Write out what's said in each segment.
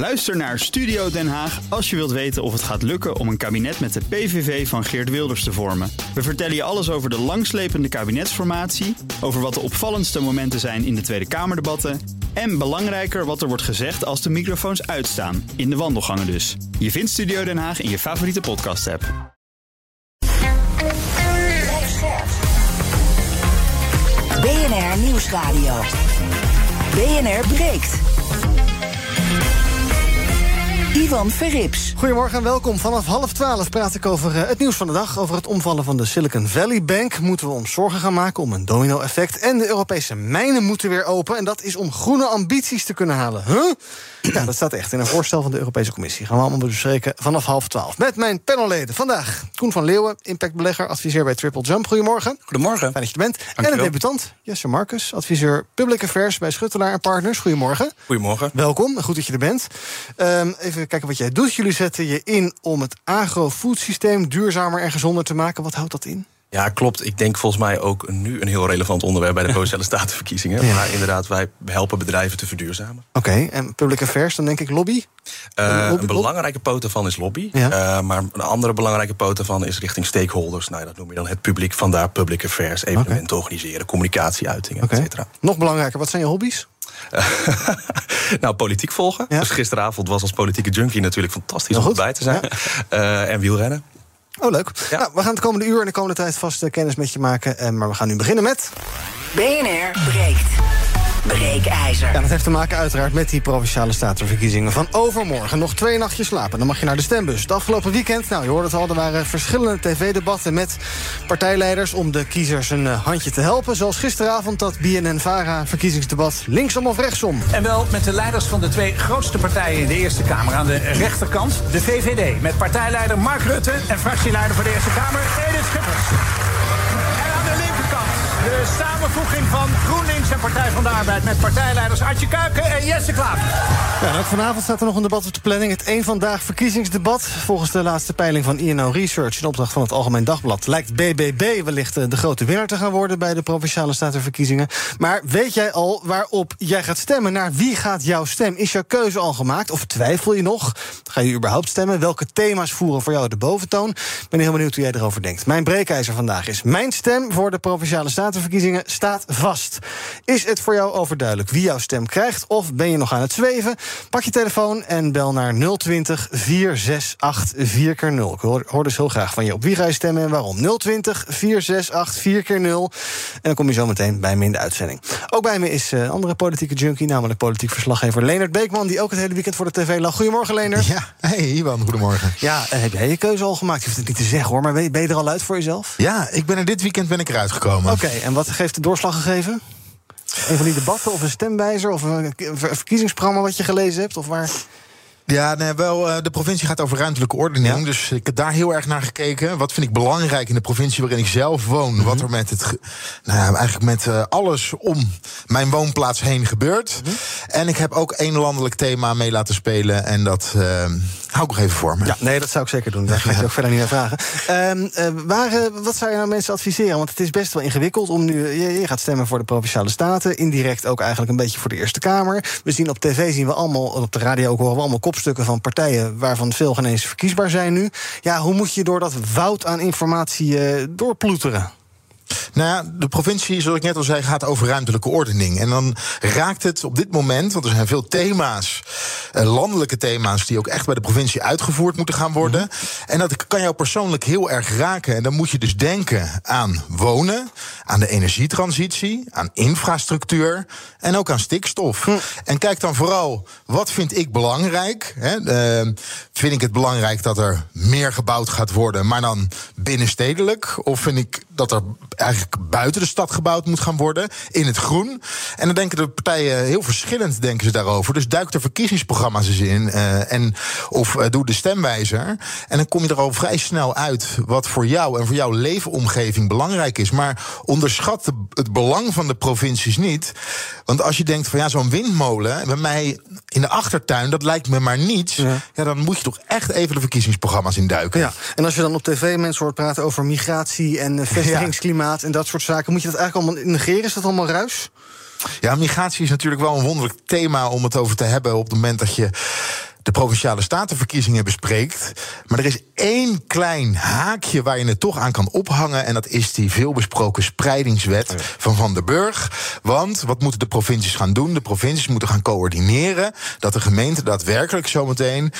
Luister naar Studio Den Haag als je wilt weten of het gaat lukken om een kabinet met de PVV van Geert Wilders te vormen. We vertellen je alles over de langslepende kabinetsformatie, over wat de opvallendste momenten zijn in de Tweede Kamerdebatten en belangrijker wat er wordt gezegd als de microfoons uitstaan, in de wandelgangen dus. Je vindt Studio Den Haag in je favoriete podcast-app. BNR Nieuwsradio. BNR breekt. Ivan Verrips. Goedemorgen en welkom. Vanaf 11:30 praat ik over het nieuws van de dag. Over het omvallen van de Silicon Valley Bank. Moeten we ons zorgen gaan maken om een domino-effect. En de Europese mijnen moeten weer open. En dat is om groene ambities te kunnen halen. Huh? Ja, dat staat echt in een voorstel van de Europese Commissie. Gaan we allemaal bespreken vanaf 11:30. Met mijn panelleden vandaag. Koen van Leeuwen, impactbelegger, adviseur bij Triple Jump. Goedemorgen. Goedemorgen. Fijn dat je er bent. Dankjewel. En een debutant, Jesse Marcus, adviseur Public Affairs bij Schuttelaar & Partners. Goedemorgen. Goedemorgen. Welkom, goed dat je er bent. Even kijken wat jij doet. Jullie zetten je in om het agro-foodsysteem duurzamer en gezonder te maken. Wat houdt dat in? Ja, klopt. Ik denk volgens mij ook nu een heel relevant onderwerp bij de provinciale statenverkiezingen. Ja. Maar inderdaad, wij helpen bedrijven te verduurzamen. Oké, en public affairs, dan denk ik lobby? Een belangrijke poot daarvan is lobby. Ja. Maar een andere belangrijke poot daarvan is richting stakeholders. Nou, dat noem je dan het publiek. Vandaar public affairs, evenementen organiseren, communicatieuitingen, et cetera. Nog belangrijker, wat zijn je hobby's? Nou, politiek volgen. Ja. Dus gisteravond was als politieke junkie natuurlijk fantastisch om erbij te zijn. Ja. En wielrennen. Oh, leuk. Ja. Nou, we gaan het komende uur en de komende tijd vast kennis met je maken. Maar we gaan nu beginnen met... BNR breekt. Breekijzer. Ja, dat heeft te maken uiteraard met die provinciale statenverkiezingen van overmorgen. Nog 2 nachtjes slapen, dan mag je naar de stembus. Het afgelopen weekend, nou, je hoorde het al, er waren verschillende tv-debatten met partijleiders om de kiezers een handje te helpen. Zoals gisteravond dat BNN-Vara verkiezingsdebat linksom of rechtsom. En wel met de leiders van de 2 grootste partijen in de Eerste Kamer. Aan de rechterkant de VVD met partijleider Mark Rutte en fractieleider van de Eerste Kamer Edith Kuipers. De samenvoeging van GroenLinks en Partij van de Arbeid met partijleiders Attje Kuiken en Jesse Marcus. Ja, ook vanavond staat er nog een debat op de planning. Het Eén Vandaag verkiezingsdebat. Volgens de laatste peiling van I&O Research in opdracht van het Algemeen Dagblad lijkt BBB wellicht de grote winnaar te gaan worden bij de provinciale statenverkiezingen. Maar weet jij al waarop jij gaat stemmen? Naar wie gaat jouw stem? Is jouw keuze al gemaakt? Of twijfel je nog? Ga je überhaupt stemmen? Welke thema's voeren voor jou de boventoon? Ik ben heel benieuwd hoe jij erover denkt. Mijn breekijzer vandaag is: mijn stem voor de provinciale statenverkiezingen staat vast. Is het voor jou overduidelijk wie jouw stem krijgt? Of ben je nog aan het zweven? Pak je telefoon en bel naar 020 468 4x0. Ik hoor dus heel graag van je op wie ga je stemmen en waarom. 020 468 4x0. En dan kom je zo meteen bij me in de uitzending. Ook bij me is een andere politieke junkie, namelijk politiek verslaggever Leonard Beekman, die ook het hele weekend voor de tv lag. Goedemorgen, Leonard. Ja, hey Iwan, goedemorgen. Ja, heb jij je keuze al gemaakt? Je hoeft het niet te zeggen hoor, maar ben je er al uit voor jezelf? Ja, dit weekend ben ik eruit gekomen. Oké. En wat heeft de doorslag gegeven? Een van die debatten of een stemwijzer of een verkiezingsprogramma wat je gelezen hebt? Of waar... Ja, nee, wel, de provincie gaat over ruimtelijke ordening. Ja. Dus ik heb daar heel erg naar gekeken. Wat vind ik belangrijk in de provincie waarin ik zelf woon? Mm-hmm. Wat er met alles om mijn woonplaats heen gebeurt. Mm-hmm. En ik heb ook één landelijk thema mee laten spelen. En dat hou ik nog even voor me. Ja, nee, dat zou ik zeker doen. Daar ga ik ook verder niet naar vragen. Wat zou je nou mensen adviseren? Want het is best wel ingewikkeld om nu... Je gaat stemmen voor de Provinciale Staten. Indirect ook eigenlijk een beetje voor de Eerste Kamer. We zien op tv, op de radio ook horen we allemaal kopstukken van partijen waarvan veel geen eens verkiesbaar zijn nu. Ja, hoe moet je door dat woud aan informatie doorploeteren? Nou ja, de provincie, zoals ik net al zei, gaat over ruimtelijke ordening. En dan raakt het op dit moment, want er zijn veel thema's, landelijke thema's, die ook echt bij de provincie uitgevoerd moeten gaan worden. Mm-hmm. En dat kan jou persoonlijk heel erg raken. En dan moet je dus denken aan wonen, aan de energietransitie, aan infrastructuur en ook aan stikstof. Mm. En kijk dan vooral, wat vind ik belangrijk? Vind ik het belangrijk dat er meer gebouwd gaat worden, maar dan binnenstedelijk? Of vind ik dat er eigenlijk buiten de stad gebouwd moet gaan worden, in het groen. En dan denken de partijen heel verschillend denken ze daarover. Dus duik de verkiezingsprogramma's eens in en doe de stemwijzer. En dan kom je er al vrij snel uit wat voor jou en voor jouw leefomgeving belangrijk is. Maar onderschat het belang van de provincies niet. Want als je denkt van ja, zo'n windmolen bij mij in de achtertuin, dat lijkt me maar niets. Ja, dan moet je toch echt even de verkiezingsprogramma's induiken. Ja. En als je dan op tv mensen hoort praten over migratie en vestigingsklimaat en dat soort zaken, moet je dat eigenlijk allemaal negeren? Is dat allemaal ruis? Ja, migratie is natuurlijk wel een wonderlijk thema om het over te hebben op het moment dat je de Provinciale Statenverkiezingen bespreekt. Maar er is één klein haakje waar je het toch aan kan ophangen, en dat is die veelbesproken spreidingswet van Van den Burg. Want wat moeten de provincies gaan doen? De provincies moeten gaan coördineren dat de gemeenten daadwerkelijk zometeen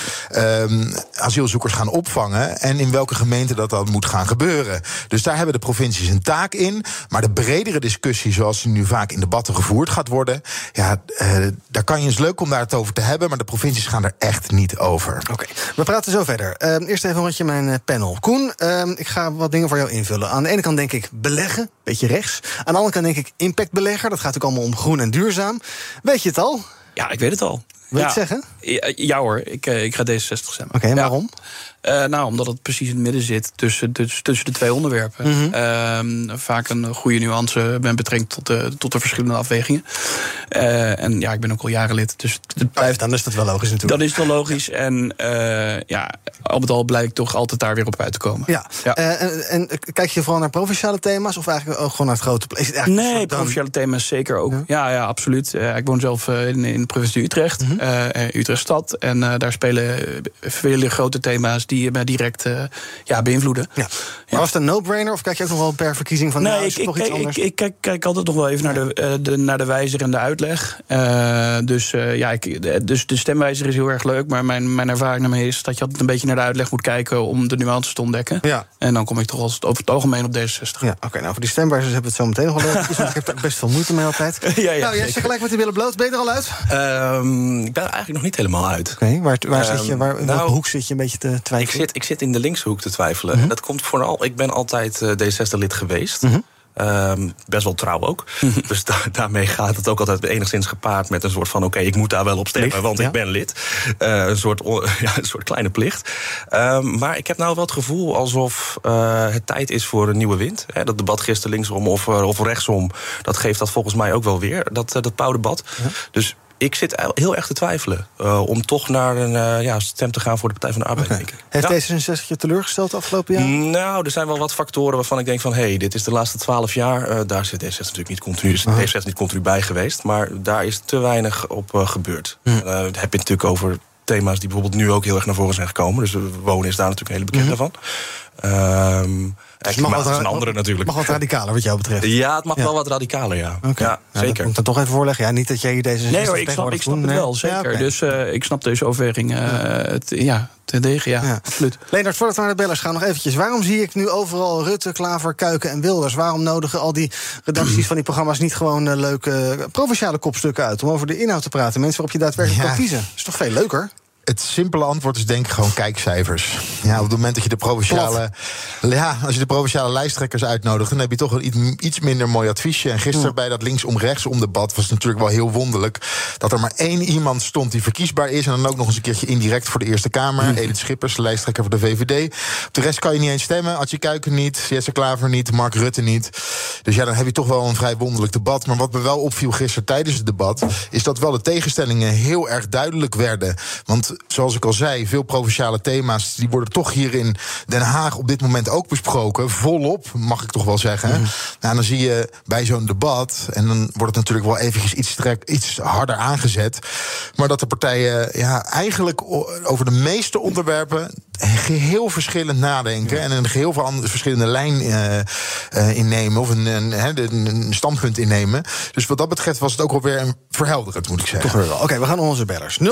asielzoekers gaan opvangen, en in welke gemeente dat dan moet gaan gebeuren. Dus daar hebben de provincies een taak in. Maar de bredere discussie, zoals die nu vaak in debatten gevoerd gaat worden, ja, daar kan je eens leuk om daar het over te hebben, maar de provincies gaan er echt niet over. Oké, we praten zo verder. Eerst even een rondje mijn panel. Koen, ik ga wat dingen voor jou invullen. Aan de ene kant denk ik beleggen, beetje rechts. Aan de andere kant denk ik impactbelegger. Dat gaat ook allemaal om groen en duurzaam. Weet je het al? Ja, ik weet het al. Wil je het zeggen? Ja hoor, ik ga D66 stemmen. Oké, waarom? Nou, omdat het precies in het midden zit tussen de twee onderwerpen. Mm-hmm. Vaak een goede nuance met betrekking tot de verschillende afwegingen. En ja, ik ben ook al jaren lid. Dus het blijft, dan is dat wel logisch natuurlijk. Dan is het wel logisch. Ja. En ja, al met al blijkt toch altijd daar weer op uit te komen. Ja. En kijk je vooral naar provinciale thema's? Of eigenlijk ook gewoon naar het grote Nee, provinciale thema's zeker ook. Ja, absoluut. Ik woon zelf in de provincie Utrecht. Mm-hmm. Utrechtstad. En daar spelen vele grote thema's die mij direct beïnvloeden. Ja. Maar was het een no-brainer of kijk je ook nog wel per verkiezing van anders? Ik kijk altijd nog wel even naar de wijzer en de uitleg. Dus de stemwijzer is heel erg leuk, maar mijn ervaring daarmee is dat je altijd een beetje naar de uitleg moet kijken om de nuances te ontdekken. Ja. En dan kom ik toch over het algemeen op D66. Ja, oké, voor die stemwijzers hebben we het zo meteen nog wel leuk. Ik heb daar best veel moeite mee altijd. Nou, jij zit gelijk met de billen bloot. Ben je er al uit? Ik ben er eigenlijk nog niet helemaal uit. Oké, waar zit je? In welke hoek zit je een beetje te twijfelen? Ik zit in de linkse hoek te twijfelen. Mm-hmm. En dat komt vooral, ik ben altijd D66-lid geweest. Mm-hmm. Best wel trouw ook. Mm-hmm. Dus daarmee gaat het ook altijd enigszins gepaard met een soort van ik moet daar wel op stemmen, want ik ben lid. Een soort kleine plicht. Maar ik heb nou wel het gevoel alsof het tijd is voor een nieuwe wind. Dat debat gisteren linksom of rechtsom, dat geeft dat volgens mij ook wel weer, dat pauwdebat. Mm-hmm. Dus ik zit heel erg te twijfelen om toch naar een stem te gaan voor de Partij van de Arbeid. Okay. Heeft D66 je teleurgesteld de afgelopen jaar? Nou, er zijn wel wat factoren waarvan ik denk van dit is de laatste 12 jaar. Daar zit D66 natuurlijk niet continu bij geweest. Maar daar is te weinig op gebeurd. Heb je het natuurlijk over thema's die bijvoorbeeld nu ook heel erg naar voren zijn gekomen. Dus wonen is daar natuurlijk een hele bekende van. Het mag wat radicaler wat jou betreft. Ja, het mag wel wat radicaler, ja. Okay. Ja, zeker. Moet ik dan toch even voorleggen? Ja, niet dat jij deze... Nee hoor, ik snap het wel, zeker. Ja, okay. Dus ik snap deze overweging terdege, absoluut. Leonard, voordat we naar de bellers gaan, nog eventjes. Waarom zie ik nu overal Rutte, Klaver, Kuiken en Wilders? Waarom nodigen al die redacties van die programma's niet gewoon leuke provinciale kopstukken uit om over de inhoud te praten? Mensen waarop je daadwerkelijk kan kiezen. Is toch veel leuker? Het simpele antwoord is denk ik gewoon kijkcijfers. Ja, op het moment dat je de provinciale lijsttrekkers uitnodigt, dan heb je toch een iets minder mooi adviesje. En gisteren bij dat linksom-rechtsom debat was het natuurlijk wel heel wonderlijk dat er maar één iemand stond die verkiesbaar is en dan ook nog eens een keertje indirect voor de Eerste Kamer. Edith Schippers, lijsttrekker voor de VVD. Op de rest kan je niet eens stemmen. Attje Kuiken niet, Jesse Klaver niet, Mark Rutte niet. Dus ja, dan heb je toch wel een vrij wonderlijk debat. Maar wat me wel opviel gisteren tijdens het debat is dat wel de tegenstellingen heel erg duidelijk werden. Want zoals ik al zei, veel provinciale thema's die worden toch hier in Den Haag op dit moment ook besproken. Volop, mag ik toch wel zeggen. Mm. Nou, dan zie je bij zo'n debat, en dan wordt het natuurlijk wel eventjes iets harder aangezet, maar dat de partijen eigenlijk over de meeste onderwerpen geheel verschillend nadenken en een geheel verschillende lijn innemen, of een standpunt innemen. Dus wat dat betreft was het ook alweer een verhelderend, moet ik zeggen. Oké, we gaan onze bellers. 020-468-4x0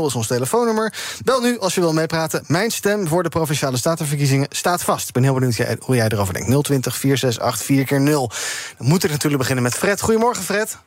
is ons telefoonnummer. Bel nu als je wil meepraten. Mijn stem voor de Provinciale Statenverkiezingen staat vast. Ik ben heel benieuwd hoe jij erover denkt. 020-468-4x0. Dan moet ik natuurlijk beginnen met Fred. Goedemorgen, Fred.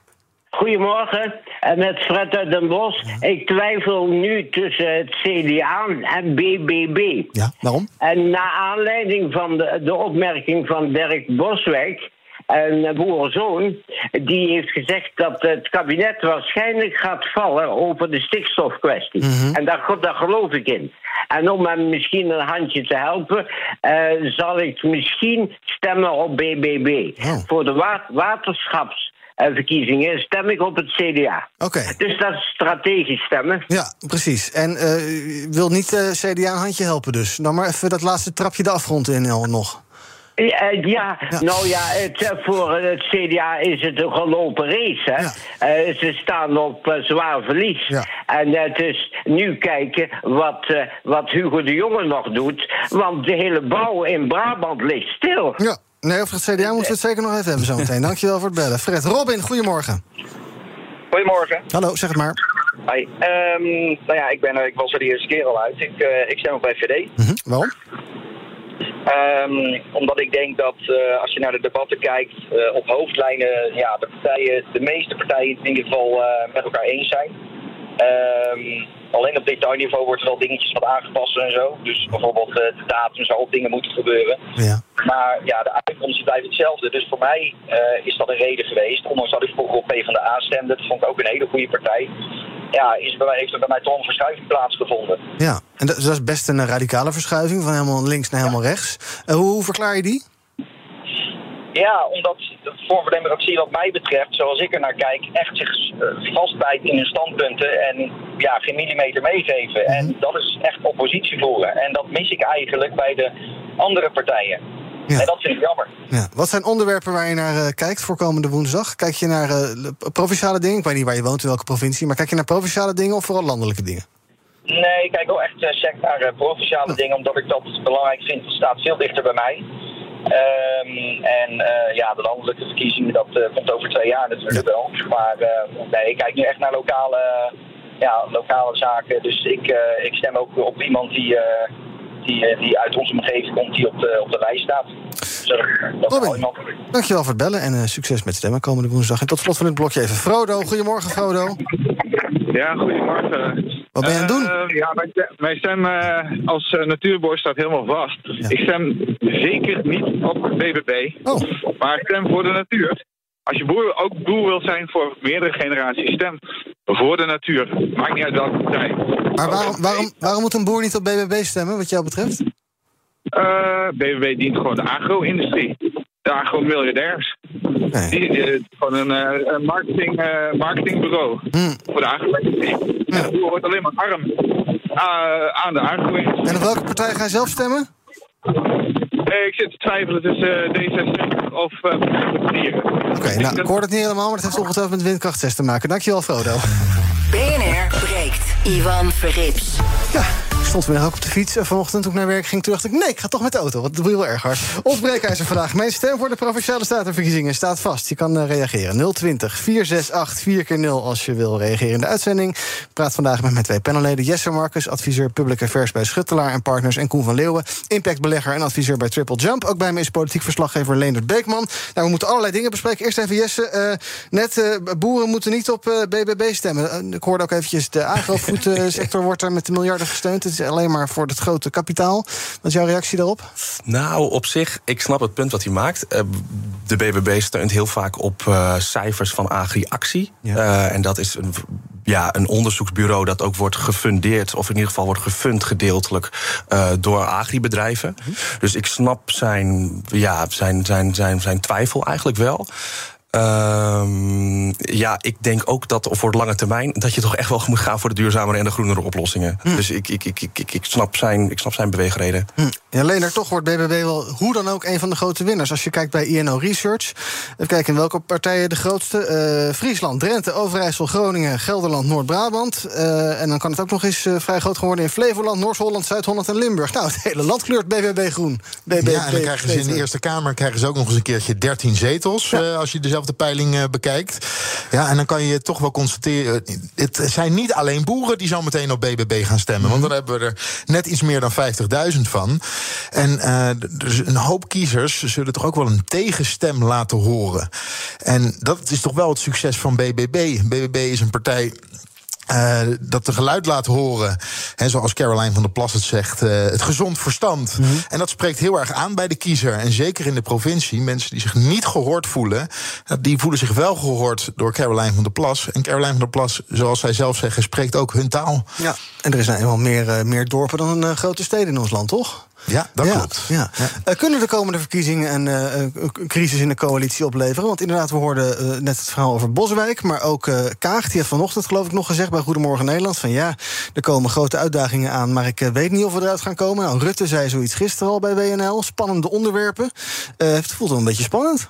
Goedemorgen, met Fred uit Den Bosch. Ik twijfel nu tussen het CDA en BBB. Ja, waarom? En naar aanleiding van de opmerking van Dirk Boswijk, een boerenzoon, die heeft gezegd dat het kabinet waarschijnlijk gaat vallen over de stikstofkwestie. Mm-hmm. En daar geloof ik in. En om hem misschien een handje te helpen, zal ik misschien stemmen op BBB. Oh. Voor de waterschapsverkiezingen stem ik op het CDA. Okay. Dus dat is strategisch stemmen. Ja, precies. En wil niet CDA een handje helpen dus? Dan maar even dat laatste trapje de afgrond in nog. Voor het CDA is het een gelopen race. Hè? Ja. Ze staan op zwaar verlies. Ja. En het is nu kijken wat Hugo de Jonge nog doet. Want de hele bouw in Brabant ligt stil. Ja, nee, over het CDA moeten we het zeker nog even hebben zo meteen. Dankjewel voor het bellen. Fred, Robin, goedemorgen. Goedemorgen. Hallo, zeg het maar. Hoi. Ik was er de eerste keer al uit. Ik stem op FVD. Mm-hmm. Waarom? Omdat ik denk dat als je naar de debatten kijkt, op hoofdlijnen, de meeste partijen in ieder geval met elkaar eens zijn. Alleen op detailniveau wordt er wel dingetjes wat aangepast en zo. Dus bijvoorbeeld de datum zou op dingen moeten gebeuren. Ja. Maar ja, de uitkomst blijft hetzelfde. Dus voor mij is dat een reden geweest. Ondanks dat ik vroeger op PvdA stemde, dat vond ik ook een hele goede partij. Ja, heeft er bij mij toch een verschuiving plaatsgevonden. Ja, en dat is best een radicale verschuiving, van helemaal links naar helemaal rechts. Hoe verklaar je die? Ja, omdat de Vorm voor Democratie wat mij betreft, zoals ik er naar kijk, echt zich vastbijt in hun standpunten en geen millimeter meegeven. Mm-hmm. En dat is echt oppositie voeren. En dat mis ik eigenlijk bij de andere partijen. Ja. En dat vind ik jammer. Ja. Wat zijn onderwerpen waar je naar kijkt voor komende woensdag? Kijk je naar provinciale dingen? Ik weet niet waar je woont, in welke provincie. Maar kijk je naar provinciale dingen of vooral landelijke dingen? Nee, ik kijk wel echt naar provinciale dingen, omdat ik dat belangrijk vind. Het staat veel dichter bij mij. De landelijke verkiezingen, dat komt over 2 jaar natuurlijk wel. Maar ik kijk nu echt naar lokale zaken. Dus ik stem ook op iemand die uit onze omgeving komt, die op de lijst staat. Robin, dankjewel voor het bellen en succes met stemmen komende woensdag. En tot slot van dit blokje even Frodo. Goedemorgen, Frodo. Ja, goedemorgen. Wat ben je aan het doen? Mijn stem als natuurboy staat helemaal vast. Ja. Ik stem zeker niet op BBB, maar ik stem voor de natuur. Als je boer wilt zijn voor meerdere generaties, stem voor de natuur. Maakt niet uit welke partij. Maar waarom moet een boer niet op BBB stemmen, wat jou betreft? BBB dient gewoon de agro-industrie. De agro-miljardairs. Nee. Die gewoon een marketingbureau voor de agro-industrie. En de boer wordt alleen maar arm aan de agro-industrie. En op welke partij ga je zelf stemmen? Ik zit te twijfelen tussen D66 of dieren. Ik hoor het niet helemaal, maar het heeft ongetwijfeld met windkracht 6 te maken. Dankjewel, Frodo. BNR breekt. Ivan Verrips. Ja, ik stond vandaag ook op de fiets. Vanochtend toen ik naar werk ging, toen dacht ik, nee, ik ga toch met de auto. Want dat doe je wel erg hard. Ons breekijzer vandaag. Mijn stem voor de Provinciale Statenverkiezingen staat vast. Je kan reageren. 020-468-4x0 als je wil reageren in de uitzending. Ik praat vandaag met mijn 2 panelleden. Jesse Marcus, adviseur Public Affairs bij Schuttelaar & Partners. En Koen van Leeuwen, impactbelegger en adviseur bij Triple Jump. Ook bij me is politiek verslaggever Leonard Beekman. Nou, we moeten allerlei dingen bespreken. Eerst even Jesse. Boeren moeten niet op BBB stemmen. Ik hoorde ook eventjes de agrovoedsector wordt er met de miljarden gesteund. Het is alleen maar voor het grote kapitaal. Wat is jouw reactie daarop? Nou, op zich, ik snap het punt wat hij maakt. De BBB steunt heel vaak op cijfers van Agri-actie. Ja. En dat is een onderzoeksbureau dat ook wordt gefundeerd, of in ieder geval wordt gefund gedeeltelijk door agribedrijven. Mm-hmm. Dus ik snap zijn twijfel eigenlijk wel. Ik denk ook dat voor de lange termijn dat je toch echt wel moet gaan voor de duurzamere en de groenere oplossingen. Dus ik snap zijn beweegreden. Ja, Leonard, toch wordt BBB wel hoe dan ook een van de grote winnaars. Als je kijkt bij I&O Research, even kijken in welke partijen de grootste. Friesland, Drenthe, Overijssel, Groningen, Gelderland, Noord-Brabant. En dan kan het ook nog eens vrij groot geworden in Flevoland, Noord-Holland, Zuid-Holland en Limburg. Nou, het hele land kleurt BBB groen. Ja, en dan krijgen ze in de Eerste Kamer ook nog eens een keertje 13 zetels. Als je de peiling bekijkt. Ja, en dan kan je toch wel constateren, het zijn niet alleen boeren die zo meteen op BBB gaan stemmen, want dan hebben we er net iets meer dan 50.000 van. En dus een hoop kiezers zullen toch ook wel een tegenstem laten horen. En dat is toch wel het succes van BBB. BBB is een partij dat de geluid laat horen. Hè, zoals Caroline van der Plas het zegt. Het gezond verstand. Mm-hmm. En dat spreekt heel erg aan bij de kiezer. En zeker in de provincie. Mensen die zich niet gehoord voelen, die voelen zich wel gehoord door Caroline van der Plas. En Caroline van der Plas, zoals zij zelf zeggen, spreekt ook hun taal. Ja, en er is nou eenmaal meer dorpen dan grote steden in ons land, toch? Ja, dat klopt. Ja. Ja. Kunnen de komende verkiezingen een crisis in de coalitie opleveren? Want inderdaad, we hoorden net het verhaal over Boswijk, maar ook Kaag, die heeft vanochtend geloof ik nog gezegd bij Goedemorgen Nederland van ja, er komen grote uitdagingen aan, maar ik weet niet of we eruit gaan komen. Nou, Rutte zei zoiets gisteren al bij WNL, spannende onderwerpen. Het voelt wel een beetje spannend.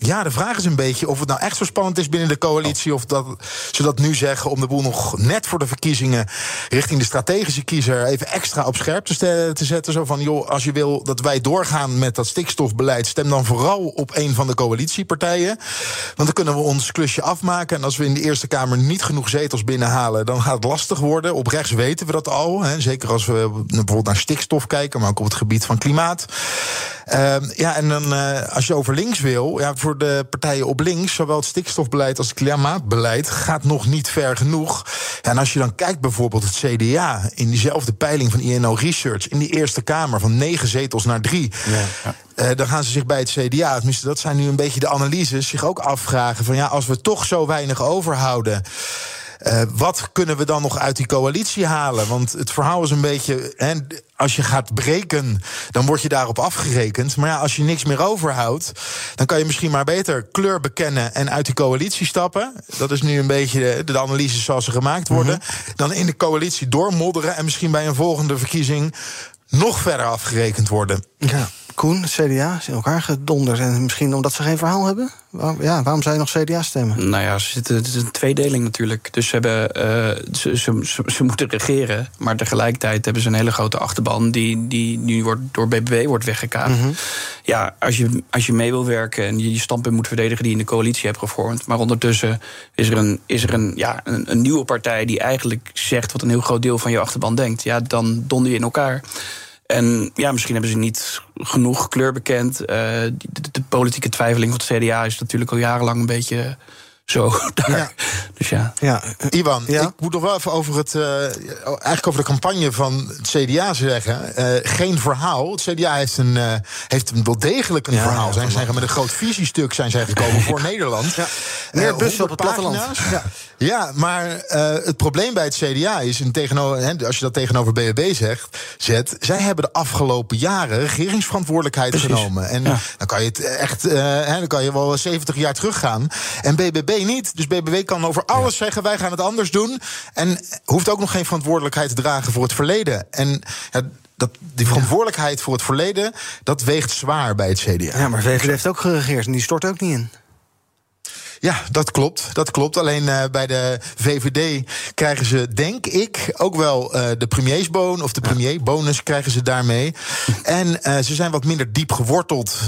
Ja, de vraag is een beetje of het nou echt zo spannend is binnen de coalitie, of dat ze dat nu zeggen om de boel nog net voor de verkiezingen richting de strategische kiezer even extra op scherp te zetten. Zo van, joh, als je wil dat wij doorgaan met dat stikstofbeleid, stem dan vooral op een van de coalitiepartijen. Want dan kunnen we ons klusje afmaken. En als we in de Eerste Kamer niet genoeg zetels binnenhalen, dan gaat het lastig worden. Op rechts weten we dat al. Hè, zeker als we bijvoorbeeld naar stikstof kijken, maar ook op het gebied van klimaat. Als je over links wil, ja, voor de partijen op links, zowel het stikstofbeleid als het klimaatbeleid gaat nog niet ver genoeg. Ja, en als je dan kijkt bijvoorbeeld het CDA in diezelfde peiling van I&O Research in die Eerste Kamer van 9 zetels naar 3... Ja. Dan gaan ze zich bij het CDA, tenminste dat zijn nu een beetje de analyses, zich ook afvragen van ja, als we toch zo weinig overhouden, wat kunnen we dan nog uit die coalitie halen? Want het verhaal is een beetje, hè, als je gaat breken, dan word je daarop afgerekend. Maar ja, als je niks meer overhoudt, dan kan je misschien maar beter kleur bekennen en uit die coalitie stappen. Dat is nu een beetje de analyses zoals ze gemaakt worden. Mm-hmm. Dan in de coalitie doormodderen en misschien bij een volgende verkiezing nog verder afgerekend worden. Ja. Koen, het CDA is in elkaar gedonderd. En misschien omdat ze geen verhaal hebben? Waarom zou je nog CDA stemmen? Nou ja, het is een tweedeling natuurlijk. Dus ze moeten regeren, maar tegelijkertijd hebben ze een hele grote achterban die nu door BBB wordt weggekaapt. Mm-hmm. Ja, als je mee wil werken en je standpunt moet verdedigen die je in de coalitie hebt gevormd, maar ondertussen is er een nieuwe partij die eigenlijk zegt wat een heel groot deel van je achterban denkt. Ja, dan donder je in elkaar. En ja, misschien hebben ze niet genoeg kleur bekend. De politieke twijfeling van het CDA is natuurlijk al jarenlang een beetje zo daar. Ja. Dus ja. Ja. Ivan, ik moet nog wel even over over de campagne van het CDA zeggen. Geen verhaal. Het CDA heeft wel degelijk een verhaal. Ja, zijn met een groot visiestuk zijn zij gekomen voor Nederland. Ja. Meer bussen op het platteland. Ja, maar het probleem bij het CDA is, als je dat tegenover BBB zet, zij hebben de afgelopen jaren regeringsverantwoordelijkheid genomen. En dan kan je het echt, dan kan je wel 70 jaar teruggaan. En BBB niet. Dus BBB kan over alles zeggen, wij gaan het anders doen. En hoeft ook nog geen verantwoordelijkheid te dragen voor het verleden. En die verantwoordelijkheid voor het verleden, dat weegt zwaar bij het CDA. Ja, maar VVD heeft ook geregeerd en die stort ook niet in. Ja, dat klopt. Alleen bij de VVD krijgen ze, denk ik, ook wel de premiersbonus of de premierbonus krijgen ze daarmee. En ze zijn wat minder diep geworteld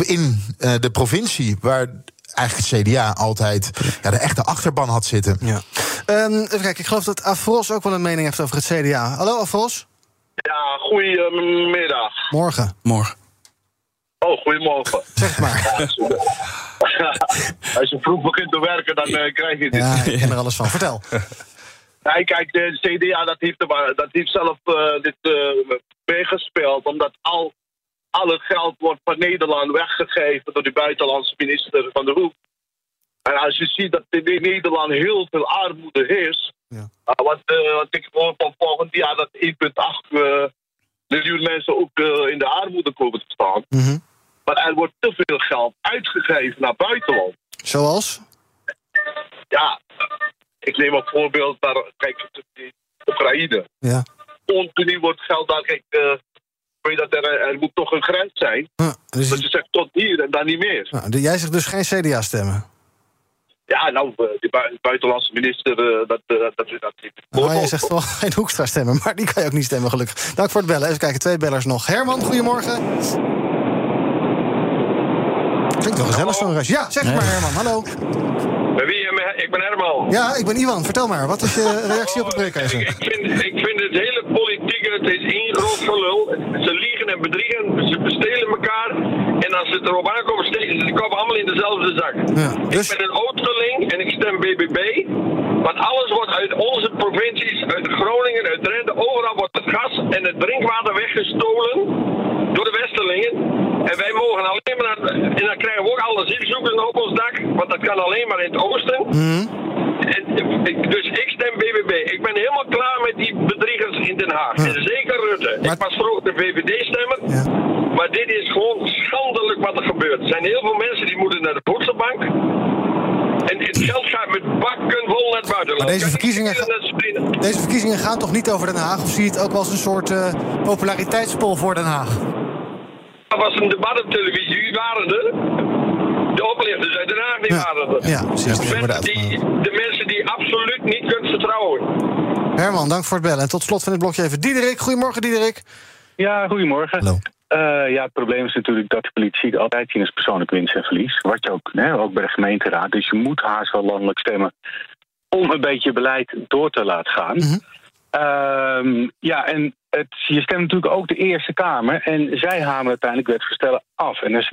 in de provincie, waar eigenlijk het CDA altijd de echte achterban had zitten. Ja. Even kijken, ik geloof dat Afros ook wel een mening heeft over het CDA. Hallo Afros? Ja, goedemiddag. Morgen. Oh, goedemorgen. Zeg maar. Als je vroeg begint te werken, dan krijg je dit. Ja, ik ken er alles van. Vertel. Nee, kijk, de CDA dat heeft zelf dit meegespeeld. Omdat al het geld wordt van Nederland weggegeven door de buitenlandse minister Van der Hoek. En als je ziet dat in Nederland heel veel armoede heerst. Ja. Wat ik hoor van volgend jaar, dat 1,8 miljoen mensen ook in de armoede komen te staan. Mm-hmm. Maar er wordt te veel geld uitgegeven naar buitenland. Zoals? Ja, ik neem een voorbeeld naar, kijk, Oekraïne. Ja. Continu wordt geld daar, kijk, weet dat er moet toch een grens zijn. Ja, dus dat je zegt tot hier en dan niet meer. Nou, jij zegt dus geen CDA stemmen? Ja, nou, de buitenlandse minister, dat is dat niet. Nou, jij zegt wel geen Hoekstra stemmen, maar die kan je ook niet stemmen, gelukkig. Dank voor het bellen. Even kijken, 2 bellers nog. Herman, goedemorgen. Klinkt wel gezellig zo'n rush. Ja, zeg maar Herman, hallo. Ik ben Herman. Ja, ik ben Ivan. Vertel maar, wat is je reactie op het breekijzer? Ik vind het hele politieke, het is één groot gelul. Ze liegen en bedriegen, ze bestelen elkaar. En als ze erop aankomen, ze komen allemaal in dezelfde zak. Ja, dus ik ben een oudgeling en ik stem BBB. Want alles wordt uit onze provincies, uit Groningen, uit Drenthe, overal wordt het gas en het drinkwater weggestolen door de Westerlingen. En wij mogen alleen maar en dan krijgen we ook alle ziekzoekers op ons dak, want dat kan alleen maar in het oosten. Mm. Dus ik stem BBB. Ik ben helemaal klaar met die bedriegers in Den Haag. En zeker Rutte. Maar... Ik was vroeger de VVD-stemmer. Ja. Maar dit is gewoon schandelijk wat er gebeurt. Er zijn heel veel mensen die moeten naar de voedselbank. En dit geld gaat met bakken vol naar het buitenland. Maar deze verkiezingen gaan toch niet over Den Haag? Of zie je het ook als een soort populariteitspol voor Den Haag? Er was een debat op televisie. U waren er. De oplichters uit Den Haag die waren er. Ja, precies. De mensen die absoluut niet kunt vertrouwen. Herman, dank voor het bellen. En tot slot van dit blokje even Diederik. Goedemorgen, Diederik. Ja, goedemorgen. Hallo. Het probleem is natuurlijk dat de politiek altijd zien als persoonlijk winst en verlies. Wat je ook, ook bij de gemeenteraad. Dus je moet haast wel landelijk stemmen om een beetje beleid door te laten gaan. Mm-hmm. Je stemt natuurlijk ook de Eerste Kamer. En zij hameren uiteindelijk wetsvoorstellen af. En dus,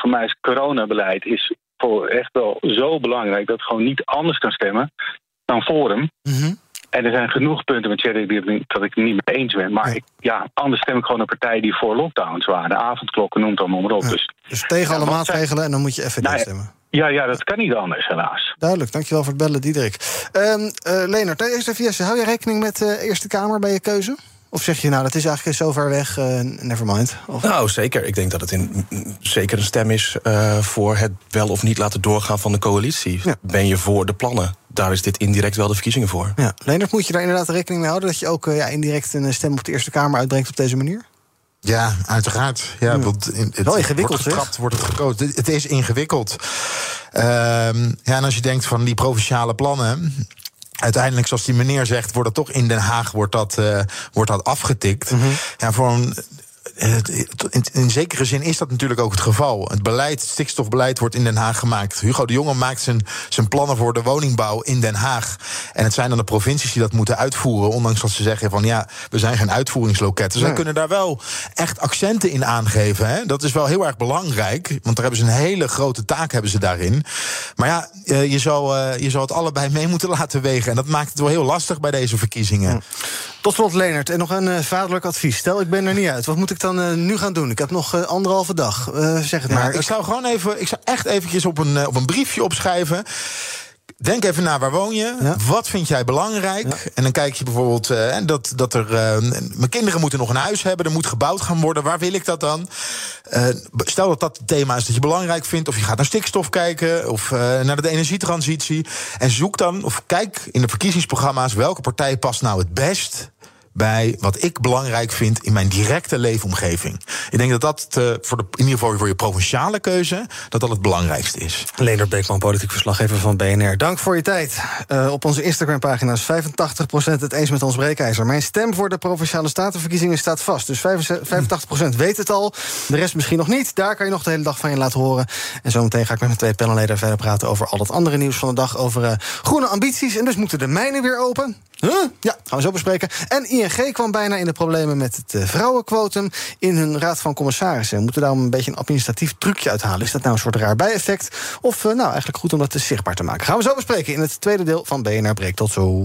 voor mij is coronabeleid echt wel zo belangrijk dat het gewoon niet anders kan stemmen dan Forum. Mm-hmm. En er zijn genoeg punten met Thierry dat ik het niet mee eens ben. Maar anders stem ik gewoon een partij die voor lockdowns waren. Avondklokken, noemt allemaal maar op. Ja. Dus tegen alle maatregelen en dan moet je even stemmen. Ja, dat kan niet anders, helaas. Duidelijk, dankjewel voor het bellen, Diederik. Leonard, eerst even Jesse, hou je rekening met de Eerste Kamer bij je keuze? Of zeg je, dat is eigenlijk zo ver weg, nevermind? Of... Nou, zeker. Ik denk dat het zeker een stem is voor het wel of niet laten doorgaan van de coalitie. Ja. Ben je voor de plannen? Daar is dit indirect wel de verkiezingen voor. Ja. Leendert, moet je daar inderdaad rekening mee houden... dat je ook indirect een stem op de Eerste Kamer uitbrengt op deze manier? Ja, uiteraard. Ja, want het wel ingewikkeld, wordt het gekozen. Het is ingewikkeld. En als je denkt van die provinciale plannen... Uiteindelijk, zoals die meneer zegt, wordt dat toch in Den Haag wordt dat afgetikt. Mm-hmm. Ja, in zekere zin is dat natuurlijk ook het geval. Het stikstofbeleid wordt in Den Haag gemaakt. Hugo de Jonge maakt zijn plannen voor de woningbouw in Den Haag. En het zijn dan de provincies die dat moeten uitvoeren. Ondanks dat ze zeggen van we zijn geen uitvoeringsloket. Dus zij kunnen daar wel echt accenten in aangeven. Hè? Dat is wel heel erg belangrijk. Want daar hebben ze een hele grote taak daarin. Maar je zou het allebei mee moeten laten wegen. En dat maakt het wel heel lastig bij deze verkiezingen. Ja. Tot slot, Leonard. En nog een vaderlijk advies. Stel, ik ben er niet uit. Wat moet ik dan nu gaan doen? Ik heb nog anderhalve dag. Zeg het maar. Ik zou echt eventjes op een briefje opschrijven. Denk even na, waar woon je? Ja. Wat vind jij belangrijk? Ja. En dan kijk je bijvoorbeeld mijn kinderen moeten nog een huis hebben. Er moet gebouwd gaan worden. Waar wil ik dat dan? Stel dat dat het thema is dat je belangrijk vindt. Of je gaat naar stikstof kijken. Of naar de energietransitie. En zoek dan, of kijk in de verkiezingsprogramma's... welke partij past nou het best... bij wat ik belangrijk vind in mijn directe leefomgeving. Ik denk in ieder geval voor je provinciale keuze... dat het belangrijkste is. Leonard Beekman, politiek verslaggever van BNR. Dank voor je tijd. Op onze Instagram-pagina is 85% het eens met ons breekijzer. Mijn stem voor de Provinciale Statenverkiezingen staat vast. Dus 85% weet het al, de rest misschien nog niet. Daar kan je nog de hele dag van je laten horen. En zometeen ga ik met mijn twee panelleden verder praten... over al dat andere nieuws van de dag, over groene ambities. En dus moeten de mijnen weer open. Huh? Ja, gaan we zo bespreken. En ING kwam bijna in de problemen met het vrouwenquotum in hun raad van commissarissen. We moeten daarom een beetje een administratief trucje uithalen. Is dat nou een soort raar bijeffect? Of eigenlijk goed om dat zichtbaar te maken? Gaan we zo bespreken in het tweede deel van BNR Breek. Tot zo.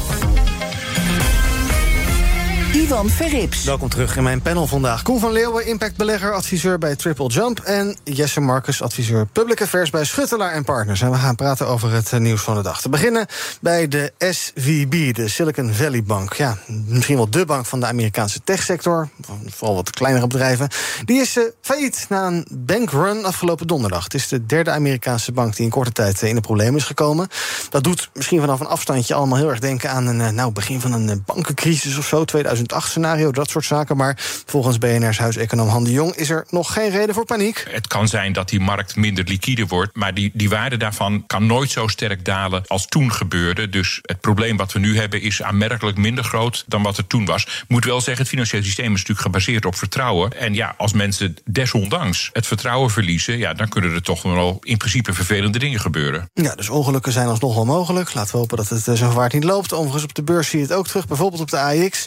Ivan Verrips. Welkom terug in mijn panel vandaag. Koen van Leeuwen, impactbelegger, adviseur bij Triple Jump... en Jesse Marcus, adviseur Public Affairs bij Schuttelaar & Partners. En we gaan praten over het nieuws van de dag. Te beginnen bij de SVB, de Silicon Valley Bank. Ja, misschien wel de bank van de Amerikaanse techsector. Vooral wat kleinere bedrijven. Die is failliet na een bankrun afgelopen donderdag. Het is de derde Amerikaanse bank die in korte tijd in de problemen is gekomen. Dat doet misschien vanaf een afstandje allemaal heel erg denken aan... begin van een bankencrisis of zo, 2008-scenario, dat soort zaken. Maar volgens BNR's huiseconoom Han de Jong is er nog geen reden voor paniek. Het kan zijn dat die markt minder liquide wordt, maar die waarde daarvan kan nooit zo sterk dalen als toen gebeurde. Dus het probleem wat we nu hebben is aanmerkelijk minder groot dan wat het toen was. Ik moet wel zeggen, het financiële systeem is natuurlijk gebaseerd op vertrouwen. En als mensen desondanks het vertrouwen verliezen, dan kunnen er toch wel in principe vervelende dingen gebeuren. Ja, dus ongelukken zijn alsnog wel mogelijk. Laten we hopen dat het zo vaart niet loopt. Overigens op de beurs zie je het ook terug, bijvoorbeeld op de AEX.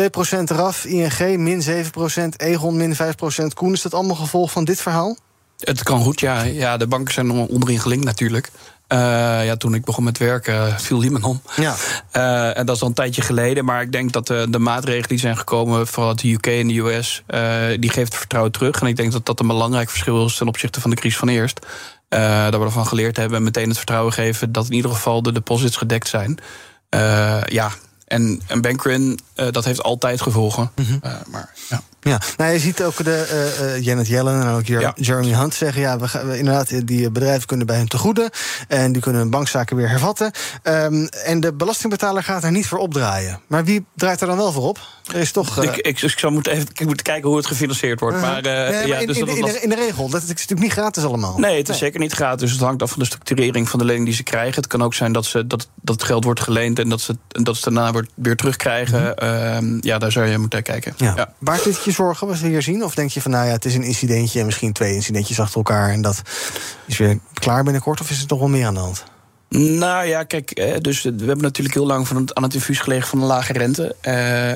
2% eraf, ING, min 7%, Egon, min 5%. Koen, is dat allemaal gevolg van dit verhaal? Het kan goed, ja. Ja, de banken zijn onderin gelinkt natuurlijk. Ja, toen ik begon met werken viel Lehman om. Ja. En dat is al een tijdje geleden. Maar ik denk dat de maatregelen die zijn gekomen... vooral uit de UK en de US, die geeft vertrouwen terug. En ik denk dat dat een belangrijk verschil is... ten opzichte van de crisis van eerst. Dat we ervan geleerd hebben en meteen het vertrouwen geven... dat in ieder geval de deposits gedekt zijn. Ja, en een bankrun, dat heeft altijd gevolgen. Mm-hmm. Maar ja... Ja, nou, je ziet ook de Janet Yellen en ook Jeremy Hunt zeggen... ja, we inderdaad, die bedrijven kunnen bij hun tegoeden... en die kunnen hun bankzaken weer hervatten. En de belastingbetaler gaat er niet voor opdraaien. Maar wie draait er dan wel voor op? Er is toch... Ik zou moeten even kijken hoe het gefinancierd wordt. In de regel, dat is natuurlijk niet gratis allemaal. Nee, het is zeker niet gratis. Het hangt af van de structurering van de lening die ze krijgen. Het kan ook zijn dat het geld wordt geleend... en dat ze daarna weer terugkrijgen. Mm-hmm. Ja, daar zou je moeten kijken. Ja. Ja. Waar zit je zorgen wat we hier zien? Of denk je van, nou ja, het is een incidentje... en misschien 2 incidentjes achter elkaar... en dat is weer klaar binnenkort? Of is er toch wel meer aan de hand? Nou ja, kijk, dus we hebben natuurlijk heel lang aan het infuus gelegen van de lage rente.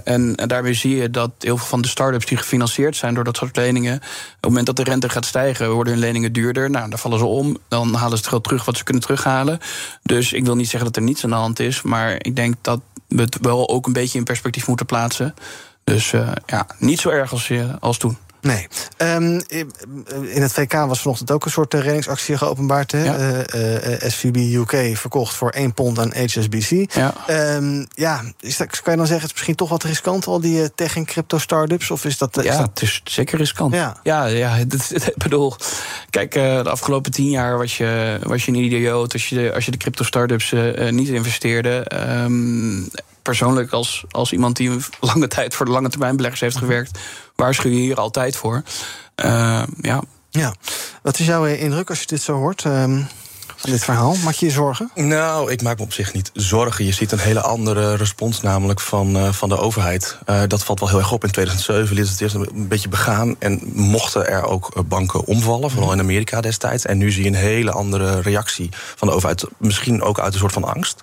En daarmee zie je dat heel veel van de start-ups die gefinancierd zijn door dat soort leningen, op het moment dat de rente gaat stijgen, worden hun leningen duurder. Nou, daar vallen ze om. Dan halen ze het geld terug wat ze kunnen terughalen. Dus ik wil niet zeggen dat er niets aan de hand is, maar ik denk dat we het wel ook een beetje in perspectief moeten plaatsen. Dus ja, niet zo erg als toen. Nee. In het VK was vanochtend ook een soort reddingsactie geopenbaard. Ja. SVB UK verkocht voor £1 aan HSBC. Ja. Kan je dan zeggen, het is misschien toch wat riskant... al die tech- en crypto-startups? Of is dat, het is zeker riskant. Ja, ik bedoel... Kijk, de afgelopen 10 jaar was je een idioot... als je de crypto-startups niet investeerde... Persoonlijk, als iemand die lange tijd voor de lange termijn beleggers heeft gewerkt... waarschuw je hier altijd voor. Ja. Wat is jouw indruk als je dit zo hoort, van dit verhaal? Maak je je zorgen? Nou, ik maak me op zich niet zorgen. Je ziet een hele andere respons namelijk van de overheid. Dat valt wel heel erg op. In 2007 liet het eerst een beetje begaan... en mochten er ook banken omvallen, vooral in Amerika destijds. En nu zie je een hele andere reactie van de overheid. Misschien ook uit een soort van angst...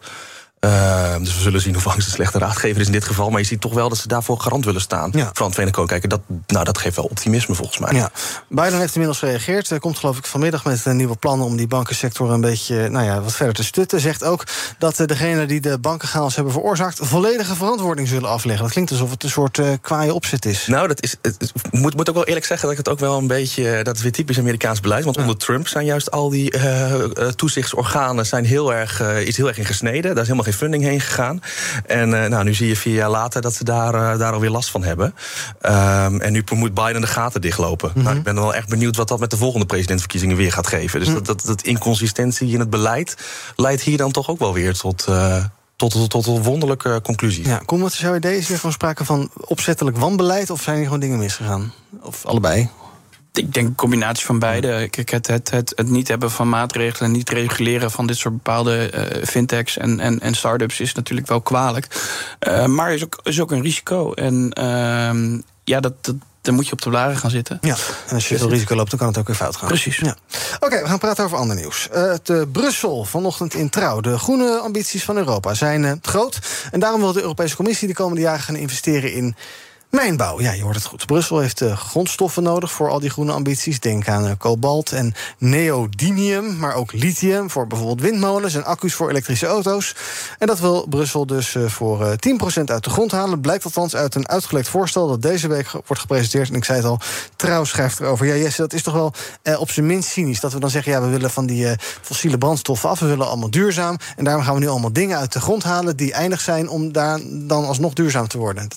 Dus we zullen zien of angst een slechte raadgever is in dit geval. Maar je ziet toch wel dat ze daarvoor garant willen staan. Ja. Vooral het Verenigd Koninkrijk. Dat geeft wel optimisme volgens mij. Ja. Biden heeft inmiddels gereageerd. Hij komt geloof ik vanmiddag met nieuwe plannen... om die bankensector een beetje wat verder te stutten. Zegt ook dat degenen die de bankenchaos hebben veroorzaakt... volledige verantwoording zullen afleggen. Dat klinkt alsof het een soort kwaaie opzet is. Nou, moet ook wel eerlijk zeggen dat ik het ook wel een beetje... dat is weer typisch Amerikaans beleid. Want onder Trump zijn juist al die toezichtsorganen... zijn heel erg in gesneden. Daar is helemaal geen funding heen gegaan. En nu zie je 4 jaar later dat ze daar alweer last van hebben. En nu moet Biden de gaten dichtlopen. Mm-hmm. Nou, ik ben dan wel echt benieuwd wat dat met de volgende presidentsverkiezingen weer gaat geven. Dus dat inconsistentie in het beleid leidt hier dan toch ook wel weer tot wonderlijke conclusies. Ja, kom, wat is jouw idee? Is hier gewoon sprake van opzettelijk wanbeleid... of zijn hier gewoon dingen misgegaan? Of allebei? Ik denk een combinatie van beide. Kijk, het niet hebben van maatregelen... en niet reguleren van dit soort bepaalde fintechs en start-ups... is natuurlijk wel kwalijk. Maar is ook een risico. En daar moet je op de blaren gaan zitten. Ja, en als je veel risico loopt, dan kan het ook weer fout gaan. Precies. Ja. Oké, we gaan praten over ander nieuws. Brussel, vanochtend in Trouw. De groene ambities van Europa zijn groot. En daarom wil de Europese Commissie de komende jaren gaan investeren in... mijnbouw, ja, je hoort het goed. Brussel heeft grondstoffen nodig voor al die groene ambities. Denk aan kobalt en neodymium, maar ook lithium... voor bijvoorbeeld windmolens en accu's voor elektrische auto's. En dat wil Brussel dus voor 10% uit de grond halen. Blijkt althans uit een uitgelekt voorstel dat deze week wordt gepresenteerd. En ik zei het al, Trouw schrijft erover. Ja, Jesse, dat is toch wel op zijn minst cynisch. Dat we dan zeggen, ja, we willen van die fossiele brandstoffen af. We willen allemaal duurzaam. En daarom gaan we nu allemaal dingen uit de grond halen... die eindig zijn om daar dan alsnog duurzaam te worden.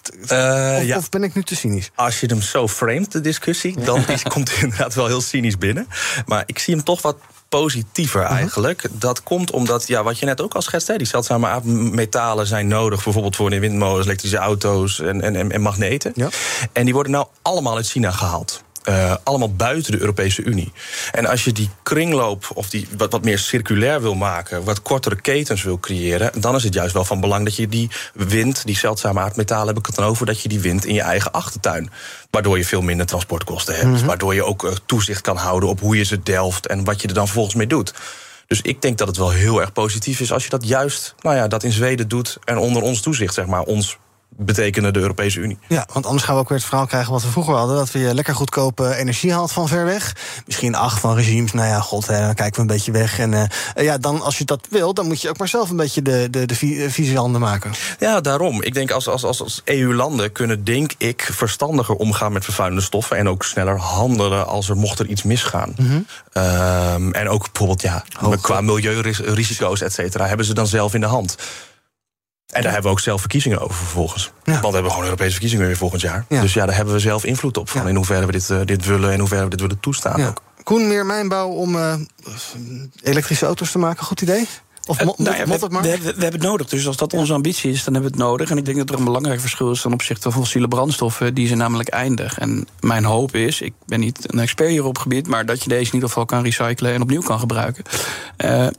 Of ben ik nu te cynisch? Als je hem zo framet, de discussie, dan komt hij inderdaad wel heel cynisch binnen. Maar ik zie hem toch wat positiever eigenlijk. Uh-huh. Dat komt omdat, wat je net ook al schetst... die zeldzame metalen zijn nodig... bijvoorbeeld voor de windmolens, elektrische auto's en magneten. Ja. En die worden nou allemaal uit China gehaald. Allemaal buiten de Europese Unie. En als je die kringloop, of die wat meer circulair wil maken... wat kortere ketens wil creëren... dan is het juist wel van belang dat je die wind... die zeldzame aardmetalen heb ik het dan over... dat je die wind in je eigen achtertuin... waardoor je veel minder transportkosten hebt... Mm-hmm. Waardoor je ook toezicht kan houden op hoe je ze delft... en wat je er dan volgens mee doet. Dus ik denk dat het wel heel erg positief is... als je dat juist, dat in Zweden doet... en onder ons toezicht, zeg maar, ons betekenen de Europese Unie. Ja, want anders gaan we ook weer het verhaal krijgen wat we vroeger hadden, dat we lekker goedkope energie haalt van ver weg. Misschien acht van regimes, nou ja, god, hè, dan kijken we een beetje weg. En ja, dan als je dat wil, dan moet je ook maar zelf een beetje de visie handen maken. Ja, daarom. Ik denk als EU-landen kunnen, denk ik, verstandiger omgaan met vervuilende stoffen en ook sneller handelen als er mocht er iets misgaan. Mm-hmm. En ook bijvoorbeeld, ja, qua milieurisico's, et cetera, hebben ze dan zelf in de hand. En daar hebben we ook zelf verkiezingen over vervolgens. Ja. Want we hebben gewoon Europese verkiezingen weer volgend jaar. Ja. Dus ja, daar hebben we zelf invloed op. Van in hoeverre we dit willen en hoeverre we dit willen toestaan. Ja. Ook. Koen, meer mijnbouw om elektrische auto's te maken, goed idee? Of we hebben het nodig. Dus als dat onze ambitie is, dan hebben we het nodig. En ik denk dat er een belangrijk verschil is ten opzichte van fossiele brandstoffen. Die zijn namelijk eindig. En mijn hoop is, ik ben niet een expert hier op gebied, maar dat je deze in ieder geval kan recyclen en opnieuw kan gebruiken. En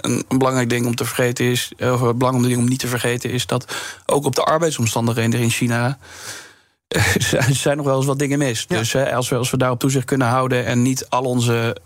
een belangrijk ding om te vergeten is, of een belangrijk ding om niet te vergeten, is dat ook op de arbeidsomstandigheden in China zijn nog wel eens wat dingen mis. Ja. Dus als we daarop toezicht kunnen houden en niet al onze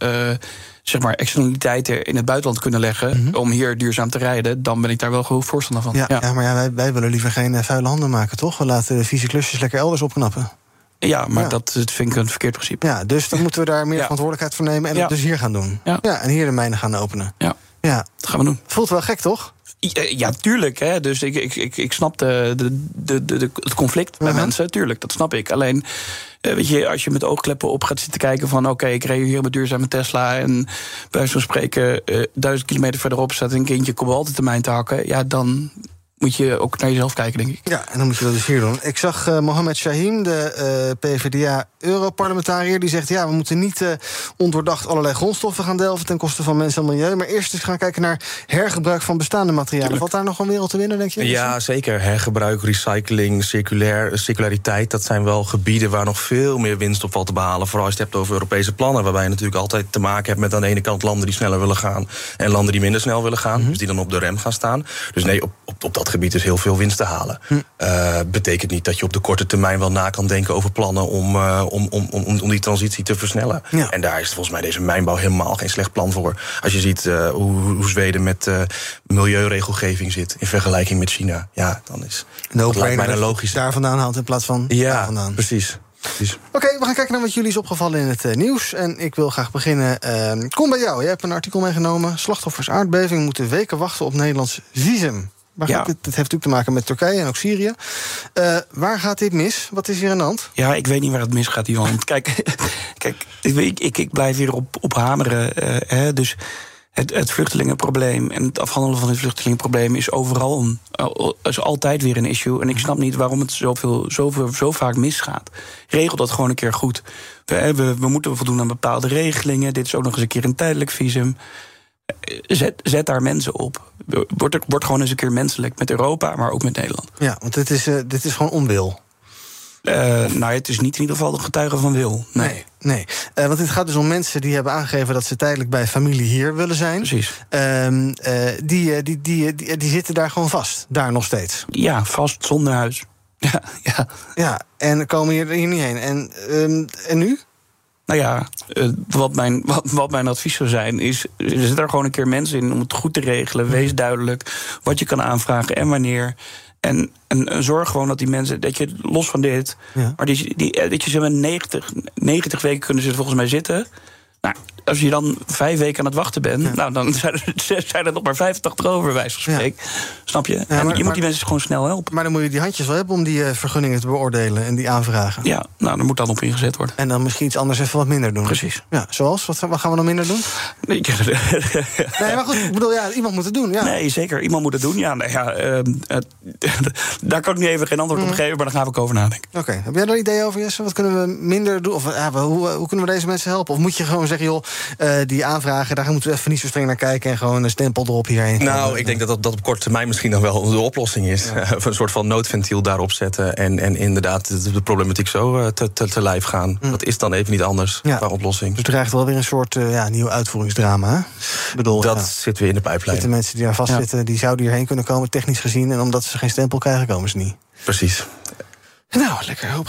zeg maar externaliteiten in het buitenland kunnen leggen, mm-hmm, om hier duurzaam te rijden, dan ben ik daar wel goed voorstander van. Ja, maar ja, wij willen liever geen vuile handen maken, toch? We laten de vieze klusjes lekker elders opknappen. Ja, maar dat vind ik een verkeerd principe. Ja, dus dan moeten we daar meer verantwoordelijkheid voor nemen en het dus hier gaan doen. Ja. Ja, en hier de mijnen gaan openen. Ja. Ja, dat gaan we doen. Voelt wel gek, toch? Ja, tuurlijk. Hè. Dus ik snap het conflict bij mensen. Tuurlijk, dat snap ik. Alleen, weet je, als je met oogkleppen op gaat zitten kijken van oké, ik reageer hier met duurzame Tesla en bij wijze van spreken 1000 kilometer verderop staat een kindje kobalten te mijn te hakken, ja, dan moet je ook naar jezelf kijken, denk ik. Ja, en dan moet je dat dus hier doen. Ik zag Mohammed Shahim, de PvdA-europarlementariër, die zegt, ja, we moeten niet ondoordacht allerlei grondstoffen gaan delven ten koste van mensen en milieu, maar eerst eens gaan kijken naar hergebruik van bestaande materialen. Valt daar nog een wereld te winnen, denk je? Ja, zeker. Hergebruik, recycling, circulariteit, dat zijn wel gebieden waar nog veel meer winst op valt te behalen. Vooral als je het hebt over Europese plannen, waarbij je natuurlijk altijd te maken hebt met aan de ene kant landen die sneller willen gaan en landen die minder snel willen gaan, dus die dan op de rem gaan staan. Dus nee, op dat gebied is heel veel winst te halen. Betekent niet dat je op de korte termijn wel na kan denken over plannen om die transitie te versnellen. Ja. En daar is volgens mij deze mijnbouw helemaal geen slecht plan voor. Als je ziet hoe Zweden met milieuregelgeving zit in vergelijking met China, ja, dan is dat lijkt mij logisch. Daar vandaan haalt in plaats van daar vandaan. Precies. Oké, we gaan kijken naar wat jullie is opgevallen in het nieuws. En ik wil graag beginnen. Kom bij jou, je hebt een artikel meegenomen. Slachtoffers aardbeving moeten weken wachten op Nederlands visum. Maar goed, dit heeft natuurlijk te maken met Turkije en ook Syrië. Waar gaat dit mis? Wat is hier aan de hand? Ja, ik weet niet waar het misgaat, Ivan. Kijk, ik blijf hier op hameren. Dus het vluchtelingenprobleem en het afhandelen van het vluchtelingenprobleem is altijd weer een issue. En ik snap niet waarom het zo vaak misgaat. Regel dat gewoon een keer goed. We moeten voldoen aan bepaalde regelingen. Dit is ook nog eens een keer een tijdelijk visum. Zet daar mensen op. Word gewoon eens een keer menselijk met Europa, maar ook met Nederland. Ja, want dit is gewoon onwil. Het is niet in ieder geval de getuige van wil. Nee. Want dit gaat dus om mensen die hebben aangegeven dat ze tijdelijk bij familie hier willen zijn. Precies. Die zitten daar gewoon vast, daar nog steeds. Ja, vast zonder huis. Ja, en komen hier niet heen. En nu? Nou ja, wat mijn advies zou zijn is, zet daar gewoon een keer mensen in om het goed te regelen. Wees duidelijk wat je kan aanvragen en wanneer. En zorg gewoon dat die mensen, dat je los van dit, maar dat je ze met 90 weken kunnen ze volgens mij zitten. Nou, als je dan 5 weken aan het wachten bent, nou, dan zijn er nog maar 85 over, bij wijze van spreken. Snap je? Ja, maar, en je moet die mensen gewoon snel helpen. Maar dan moet je die handjes wel hebben om die vergunningen te beoordelen en die aanvragen. Ja, nou, daar moet dan op ingezet worden. En dan misschien iets anders even wat minder doen. Precies. Ja, zoals? Wat gaan we dan minder doen? Nee, maar goed, ik bedoel, iemand moet het doen. Ja. Nee, zeker, iemand moet het doen. Ja, daar kan ik nu even geen antwoord op geven, maar daar gaan we ook over nadenken. Oké, heb jij daar ideeën over, Jesse? Wat kunnen we minder doen? Of hoe kunnen we deze mensen helpen? Of moet je gewoon zeggen, joh, die aanvragen, daar moeten we even niet zo streng naar kijken en gewoon een stempel erop hierheen. Nou, ik denk dat op korte termijn misschien nog wel de oplossing is. Ja. Een soort van noodventiel daarop zetten en inderdaad de problematiek zo te lijf gaan. Dat is dan even niet anders qua oplossing. Dus er dreigt wel weer een soort nieuw uitvoeringsdrama. Hè? Ik bedoel, dat zit weer in de pijplijn. De mensen die daar vastzitten, die zouden hierheen kunnen komen, technisch gezien, en omdat ze geen stempel krijgen, komen ze niet. Precies. Nou, lekker, hoop.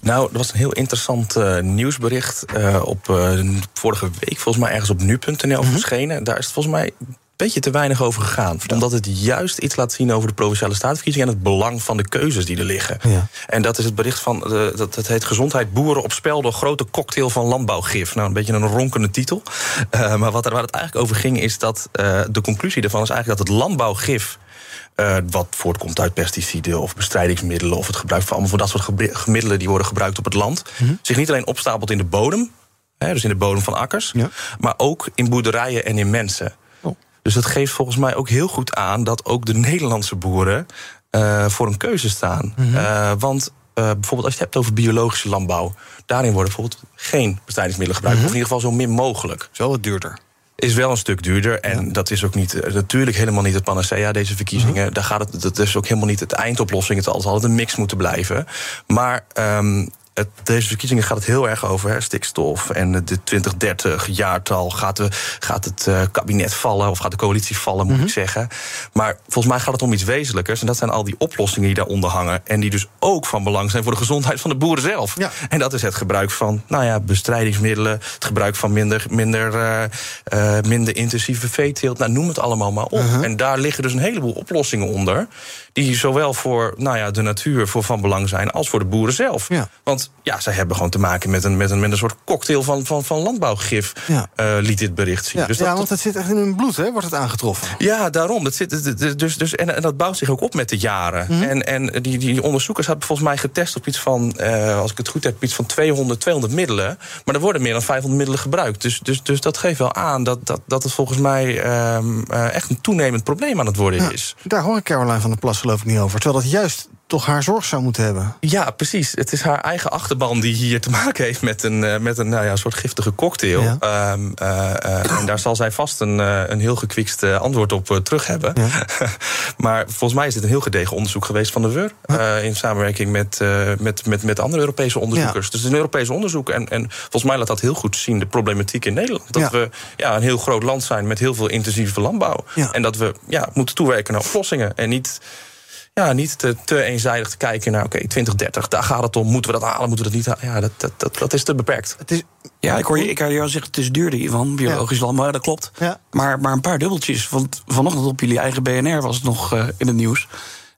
Nou, er was een heel interessant nieuwsbericht vorige week, volgens mij ergens op nu.nl verschenen. Daar is het volgens mij een beetje te weinig over gegaan. Ja. Omdat het juist iets laat zien over de Provinciale Statenverkiezingen en het belang van de keuzes die er liggen. Ja. En dat is het bericht van, dat heet Gezondheid boeren op spel door grote cocktail van landbouwgif. Nou, een beetje een ronkende titel. Maar waar het eigenlijk over ging is dat de conclusie daarvan is eigenlijk dat het landbouwgif, wat voortkomt uit pesticiden of bestrijdingsmiddelen of het gebruik van allemaal van dat soort middelen die worden gebruikt op het land, zich niet alleen opstapelt in de bodem, dus in de bodem van akkers, maar ook in boerderijen en in mensen. Oh. Dus dat geeft volgens mij ook heel goed aan dat ook de Nederlandse boeren voor een keuze staan. Want bijvoorbeeld als je het hebt over biologische landbouw, daarin worden bijvoorbeeld geen bestrijdingsmiddelen gebruikt, of in ieder geval zo min mogelijk. Dat is wel wat duurder. Is wel een stuk duurder en dat is ook niet, natuurlijk helemaal niet het panacea, deze verkiezingen. Daar gaat het, dat is ook helemaal niet het eindoplossing. Het zal altijd een mix moeten blijven. Maar deze verkiezingen gaat het heel erg over stikstof en de 2030-jaartal. Gaat het kabinet vallen of gaat de coalitie vallen, moet ik zeggen. Maar volgens mij gaat het om iets wezenlijkers. En dat zijn al die oplossingen die daaronder hangen. En die dus ook van belang zijn voor de gezondheid van de boeren zelf. Ja. En dat is het gebruik van bestrijdingsmiddelen. Het gebruik van minder intensieve veeteelt. Nou, noem het allemaal maar op. En daar liggen dus een heleboel oplossingen onder. Die zowel voor de natuur voor van belang zijn als voor de boeren zelf. Ja. Want zij hebben gewoon te maken met een soort cocktail van landbouwgif, liet dit bericht zien. Ja, dus want dat zit echt in hun bloed, hè, wordt het aangetroffen. Ja, daarom. Dat zit, en dat bouwt zich ook op met de jaren. En die onderzoekers hadden volgens mij getest op iets van, als ik het goed heb, iets van 200 middelen. Maar er worden meer dan 500 middelen gebruikt. Dus dat geeft wel aan dat het volgens mij echt een toenemend probleem aan het worden is. Daar hoor ik Caroline van der Plas geloof ik niet over. Terwijl dat juist toch haar zorg zou moeten hebben. Ja, precies. Het is haar eigen achterban die hier te maken heeft met een soort giftige cocktail. Ja. En daar zal zij vast een heel gekwiekst antwoord op terug hebben. Ja. Maar volgens mij is dit een heel gedegen onderzoek geweest van de WUR. In samenwerking met andere Europese onderzoekers. Ja. Dus het is een Europees onderzoek. En volgens mij laat dat heel goed zien de problematiek in Nederland. Dat we een heel groot land zijn met heel veel intensieve landbouw. Ja. En dat we moeten toewerken naar oplossingen. En niet te eenzijdig te kijken naar 2030, daar gaat het om. Moeten we dat halen, moeten we dat niet halen? Ja, dat is te beperkt. Het is, ik hoor jou zeggen, het is duurder, Ivan, biologisch landbouw, dat klopt. Ja. Maar een paar dubbeltjes, want vanochtend op jullie eigen BNR was het nog in het nieuws.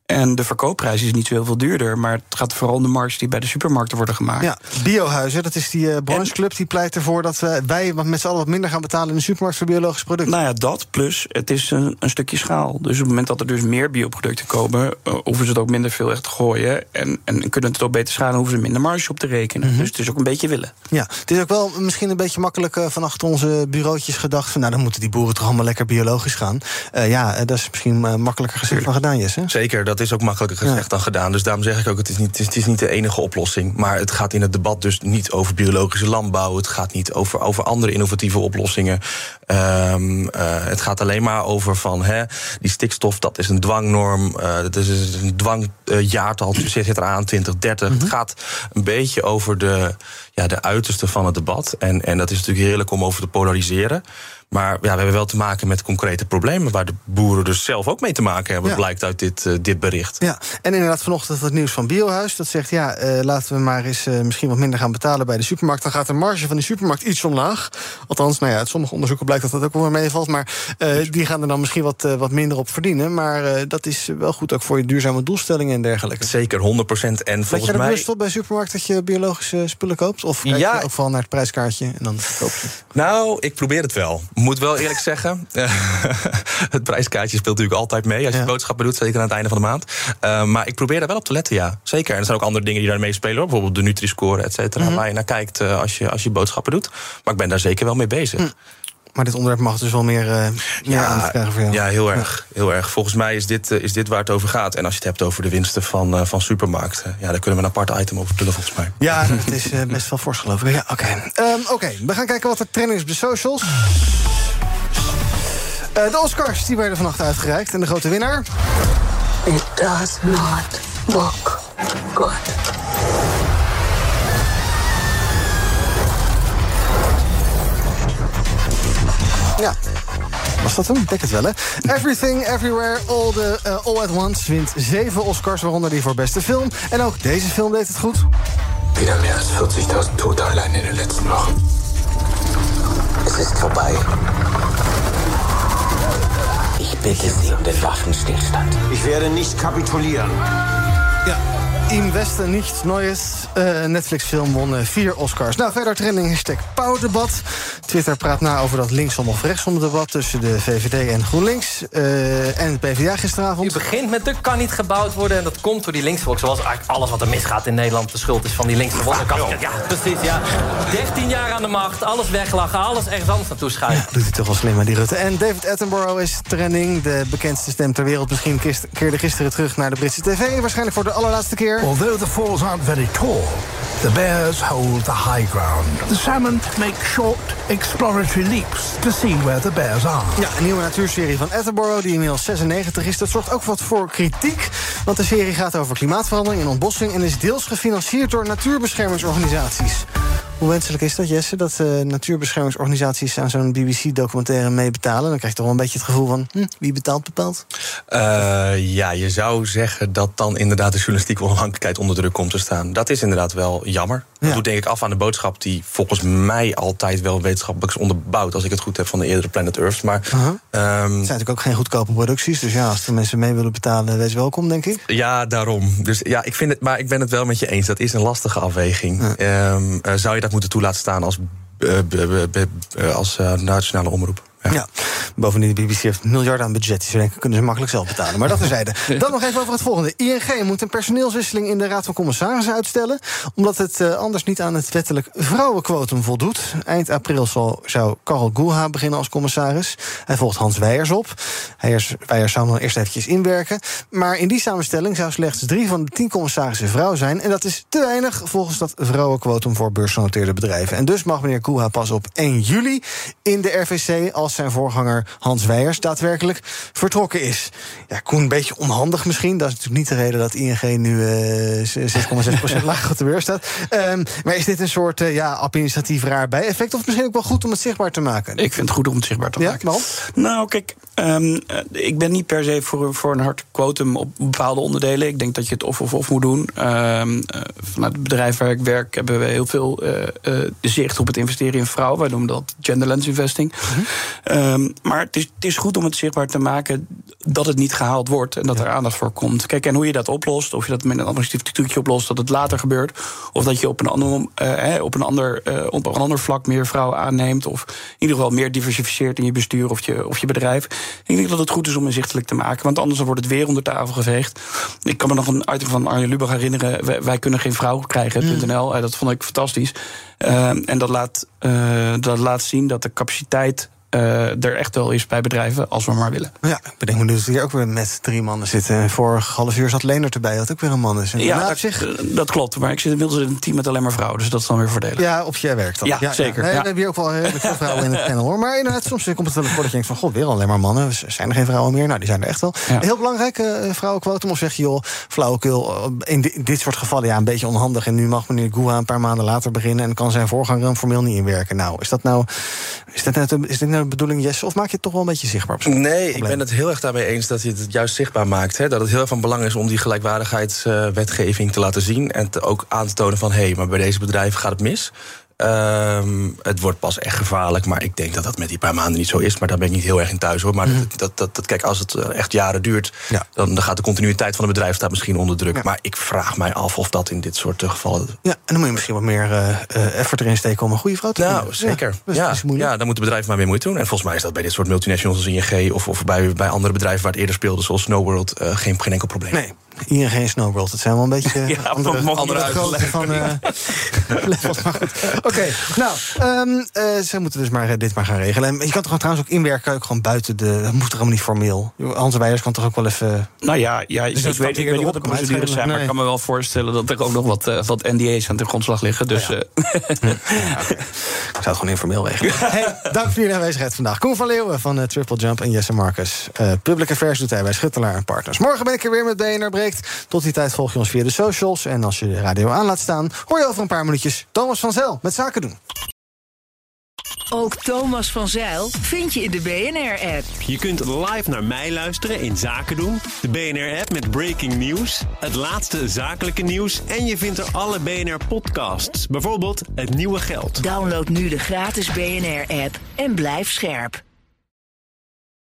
En de verkoopprijs is niet zo heel veel duurder, maar het gaat vooral om de marges die bij de supermarkten worden gemaakt. Ja, biohuizen, dat is die brancheclub die pleit ervoor dat wij met z'n allen wat minder gaan betalen in de supermarkt voor biologische producten. Nou ja, dat plus het is een stukje schaal. Dus op het moment dat er dus meer bioproducten komen, hoeven ze het ook minder veel echt te gooien. En kunnen het ook beter schalen, hoeven ze minder marge op te rekenen. Dus het is ook een beetje willen. Ja, het is ook wel misschien een beetje makkelijk van achter onze bureautjes gedacht van, dan moeten die boeren toch allemaal lekker biologisch gaan. Dat is misschien makkelijker gezegd dan gedaan, Jesse. Zeker, dat is ook makkelijker gezegd dan gedaan. Dus daarom zeg ik ook, het is niet de enige oplossing. Maar het gaat in het debat dus niet over biologische landbouw. Het gaat niet over andere innovatieve oplossingen. Het gaat alleen maar over die stikstof, dat is een dwangnorm. Dat is een dwangjaartal, zit eraan, 2030. Het gaat een beetje over de uiterste van het debat. En dat is natuurlijk heerlijk om over te polariseren. Maar we hebben wel te maken met concrete problemen waar de boeren dus zelf ook mee te maken hebben, blijkt uit dit bericht. Ja, en inderdaad vanochtend het nieuws van Biohuis. Dat zegt, laten we maar eens misschien wat minder gaan betalen bij de supermarkt. Dan gaat de marge van de supermarkt iets omlaag. Althans, uit sommige onderzoeken blijkt dat ook wel meevalt. Maar die gaan er dan misschien wat minder op verdienen. Maar dat is wel goed ook voor je duurzame doelstellingen en dergelijke. Zeker, 100%. En volgens mij, rust op bij de supermarkt dat je biologische spullen koopt? Of kijk je ook vooral naar het prijskaartje en dan koop je? Nou, ik probeer het wel. Ik moet wel eerlijk zeggen, het prijskaartje speelt natuurlijk altijd mee als je boodschappen doet, zeker aan het einde van de maand. Maar ik probeer daar wel op te letten, zeker. En er zijn ook andere dingen die daarmee spelen, hoor. Bijvoorbeeld de Nutri-score, et cetera, waar je naar kijkt als je boodschappen doet. Maar ik ben daar zeker wel mee bezig. Maar dit onderwerp mag dus wel meer aandacht krijgen voor jou. Ja, heel erg. Volgens mij is dit waar het over gaat. En als je het hebt over de winsten van supermarkten, daar kunnen we een apart item over vullen volgens mij. Ja, het is best wel fors geloof ik. Ja, oké. We gaan kijken wat er trending is op de socials. De Oscars die werden vannacht uitgereikt. En de grote winnaar? It does not look good. Ja. Was dat hem? Ik denk het wel, hè? Everything, Everywhere, All at Once wint 7 Oscars, waaronder die voor beste film. En ook deze film deed het goed. Wieder mehr als 40.000 Tote allein in den letzten Wochen. Es ist vorbei. Ich bitte Sie um den Waffenstillstand. Ich werde nicht kapitulieren. Ja. Im Westen niets Neues. Netflix-film won 4 Oscars. Nou, verder trending hashtag pauwdebat. Twitter praat na over dat linksom of rechtsom debat tussen de VVD en GroenLinks. En het PvdA gisteravond. U begint met de kan niet gebouwd worden. En dat komt door die linksvolk. Zoals eigenlijk alles wat er misgaat in Nederland de schuld is van die linksvolk. Ja, precies, ja. 13 jaar aan de macht. Alles weglachen. Alles ergens anders naartoe schuiven. Ja, doet hij toch wel slim, maar die Rutte. En David Attenborough is trending. De bekendste stem ter wereld. Misschien keerde gisteren terug naar de Britse tv. Waarschijnlijk voor de allerlaatste keer. Although the falls aren't very tall, the bears hold the high ground. The salmon make short exploratory leaps to see where the bears are. Ja, een nieuwe natuurserie van Attenborough, die inmiddels 96 is. Dat zorgt ook wat voor kritiek, want de serie gaat over klimaatverandering en ontbossing en is deels gefinancierd door natuurbeschermingsorganisaties. Hoe wenselijk is dat, Jesse, dat natuurbeschermingsorganisaties aan zo'n BBC-documentaire mee betalen? Dan krijg je toch wel een beetje het gevoel van, wie betaalt bepaalt? Ja, je zou zeggen dat dan inderdaad de journalistieke onafhankelijkheid onder druk komt te staan. Dat is inderdaad wel jammer. Ja. Dat doet denk ik af aan de boodschap die volgens mij altijd wel wetenschappelijk is onderbouwd, als ik het goed heb, van de eerdere Planet Earth. Maar het zijn natuurlijk ook geen goedkope producties, dus ja, als de mensen mee willen betalen, wees welkom, denk ik. Ja, daarom. Dus ja, ik vind het, maar ik ben het wel met je eens. Dat is een lastige afweging. Ja. Zou je dat moeten toelaten staan als, nationale omroep. Ja. Ja, bovendien de BBC heeft miljarden aan budget. Dus denken, kunnen ze makkelijk zelf betalen. Maar dat terzijde. Dan nog even over het volgende. ING moet een personeelswisseling in de Raad van Commissarissen uitstellen, omdat het anders niet aan het wettelijk vrouwenquotum voldoet. Eind april zou Karel Guha beginnen als commissaris. Hij volgt Hans Wijers op. Wijers zou nog eerst eventjes inwerken. Maar in die samenstelling zou slechts 3 van de 10 commissarissen vrouw zijn. En dat is te weinig volgens dat vrouwenquotum voor beursgenoteerde bedrijven. En dus mag meneer Guha pas op 1 juli in de RVC als zijn voorganger Hans Wijers daadwerkelijk vertrokken is. Ja, Koen, een beetje onhandig misschien. Dat is natuurlijk niet de reden dat ING nu 6,6% lager op de beurs staat. Maar is dit een soort administratief raar bijeffect? Of misschien ook wel goed om het zichtbaar te maken? Ik vind het goed om het zichtbaar te maken. Man? Nou, kijk, ik ben niet per se voor een hard quotum op bepaalde onderdelen. Ik denk dat je het of moet doen. Vanuit het bedrijf waar ik werk hebben we heel veel zicht op het investeren in vrouwen. Wij noemen dat gender lens investing. Mm-hmm. Maar het is goed om het zichtbaar te maken dat het niet gehaald wordt en dat er aandacht voor komt. Kijk, en hoe je dat oplost, of je dat met een administratief trucje oplost, dat het later gebeurt, of dat je op een ander vlak meer vrouwen aanneemt, of in ieder geval meer diversificeert in je bestuur of je bedrijf. Ik denk dat het goed is om inzichtelijk te maken, want anders wordt het weer onder tafel geveegd. Ik kan me nog een item van Arjen Lubach herinneren, wij kunnen geen vrouw krijgen.nl, dat vond ik fantastisch. En dat laat zien dat de capaciteit er echt wel is bij bedrijven, als we maar willen. Ja, ik bedenk me nu dat we hier ook weer met 3 mannen zitten. Vorig half uur zat Leonard erbij, dat ook weer een man is. En ja, dat klopt. Maar ik zit inmiddels in een team met alleen maar vrouwen, dus dat is dan weer voordelig. Ja, op je werk dan. Ja, zeker. We hebben hier ook wel redelijk veel vrouwen in het panel, hoor. Maar inderdaad, soms komt het wel voor dat je denkt van, god, weer alleen maar mannen. Zijn er geen vrouwen meer? Nou, die zijn er echt wel. Ja. Heel belangrijk, vrouwenquotum, of zeg je, joh, flauwekul. In dit soort gevallen, ja, een beetje onhandig. En nu mag meneer Guha een paar maanden later beginnen en kan zijn voorganger hem formeel niet inwerken. Nou, is dit nou de bedoeling, Jesse? Of maak je het toch wel een beetje zichtbaar? Nee, ik ben het heel erg daarmee eens dat je het juist zichtbaar maakt. Hè? Dat het heel erg van belang is om die gelijkwaardigheidswetgeving te laten zien en ook aan te tonen van, hé, maar bij deze bedrijven gaat het mis. Het wordt pas echt gevaarlijk, maar ik denk dat dat met die paar maanden niet zo is. Maar daar ben ik niet heel erg in thuis, hoor. Maar kijk, als het echt jaren duurt, dan gaat de continuïteit van het bedrijf staat misschien onder druk. Ja. Maar ik vraag mij af of dat in dit soort gevallen. Ja, en dan moet je misschien wat meer effort erin steken om een goede vrouw te vinden. Nou, zeker. Ja, dan moet het bedrijf maar meer moeite doen. En volgens mij is dat bij dit soort multinationals als ING of bij andere bedrijven waar het eerder speelde, zoals Snow World, geen enkel probleem. Nee. ING Snowworld. Het zijn wel een beetje andere grootte van levels. Maar goed. Oké, nou, ze moeten dus dit maar gaan regelen. En je kan toch trouwens ook inwerken, ook gewoon buiten de... Dat moet toch helemaal niet formeel? Hans Wijers kan toch ook wel even... Nou ja dus ik weet niet wat de procedures zijn... maar ik kan me wel voorstellen dat er ook nog wat NDA's aan de grondslag liggen. Dus, okay. Ik zou het gewoon informeel regelen. Hey, dank voor jullie aanwezigheid vandaag. Koen van Leeuwen van Triple Jump en Jesse Marcus. Public Affairs doet hij bij Schuttelaar & Partners. Morgen ben ik er weer met BNR Breekt. Tot die tijd volg je ons via de socials. En als je de radio aan laat staan, hoor je over een paar minuutjes Thomas van Zijl met Zaken doen. Ook Thomas van Zijl vind je in de BNR-app. Je kunt live naar mij luisteren in Zaken doen. De BNR-app met breaking nieuws, het laatste zakelijke nieuws... en je vindt er alle BNR-podcasts, bijvoorbeeld Het Nieuwe Geld. Download nu de gratis BNR-app en blijf scherp.